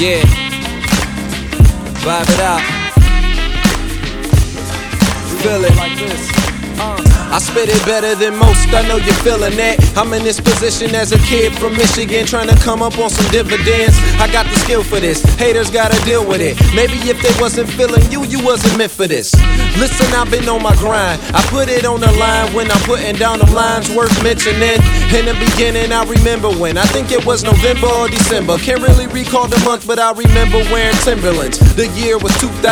Yeah, vibe it out, feel it like this. I spit it better than most, I know you're feeling that. I'm in this position as a kid from Michigan, trying to come up on some dividends. I got the skill for this, haters gotta deal with it. Maybe if they wasn't feeling you, you wasn't meant for this. Listen, I've been on my grind, I put it on the line when I'm putting down the lines worth mentioning. In the beginning, I remember when, I think it was November or December, can't really recall the month, but I remember wearing Timberlands. The year was 2000,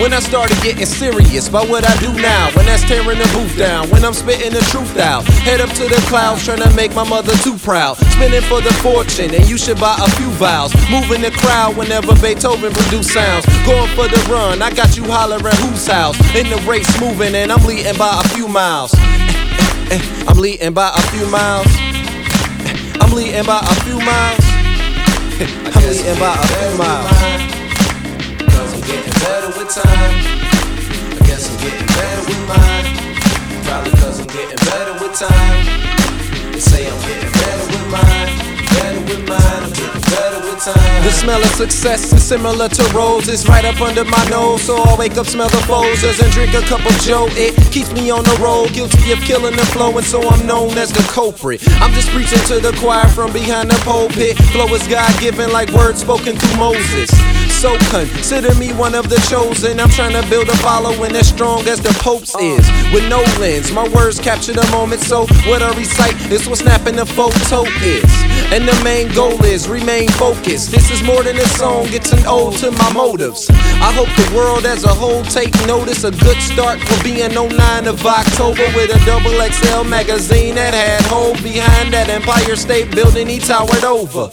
when I started getting serious about what I do now. When that's tearing the roof down, when I'm spitting the truth out, head up to the clouds, trying to make my mother too proud. Spinning for the fortune, and you should buy a few vials. Moving the crowd whenever Beethoven produced sounds. Going for the run, I got you hollering who's house. In the race moving, and I'm leading by a few miles. I'm leading by a few miles. I'm leading by a few miles. I'm leading by a few miles. 'Cause I'm getting better with time. I guess I'm getting better with mine. Probably 'cause I'm getting better with time. They say I'm getting better with mine. Better with mine. I'm getting better with time. The smell of success is similar to roses, right up under my nose. So I wake up, smell the roses, and drink a cup of Joe. It keeps me on the road, guilty of killing the flow, and so I'm known as the culprit. I'm just preaching to the choir from behind the pulpit. Flow is God-given, like words spoken through Moses. So consider me one of the chosen. I'm trying to build a following as strong as the Pope's is. With no lens, my words capture the moment. So what I recite is what snapping the photo is. And the main goal is remain focused. This is more than a song, it's an ode to my motives. I hope the world as a whole take notice. A good start for being 09 of October with a XXL magazine that had hold behind that Empire State Building. He towered over.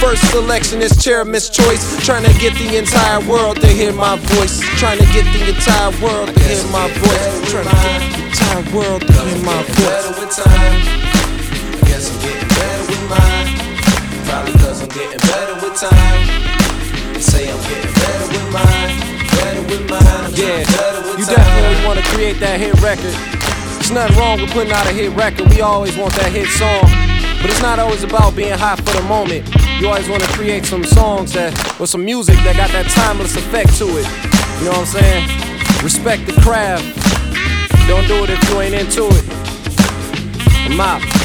First selection is chairman's choice. Trying to get the entire world to hear my voice. Trying to get the entire world to hear my voice. Trying to get the entire world to hear my voice. I'm getting better with time. I guess I'm getting better with mine. Probably 'cause I'm getting better with time. They say I'm getting better with mine. Better with mine. Yeah, you definitely want to create that hit record. There's nothing wrong with putting out a hit record. We always want that hit song. But it's not always about being hot for the moment. You always want to create some songs that, or some music that got that timeless effect to it. You know what I'm saying? Respect the craft. Don't do it if you ain't into it. I'm out.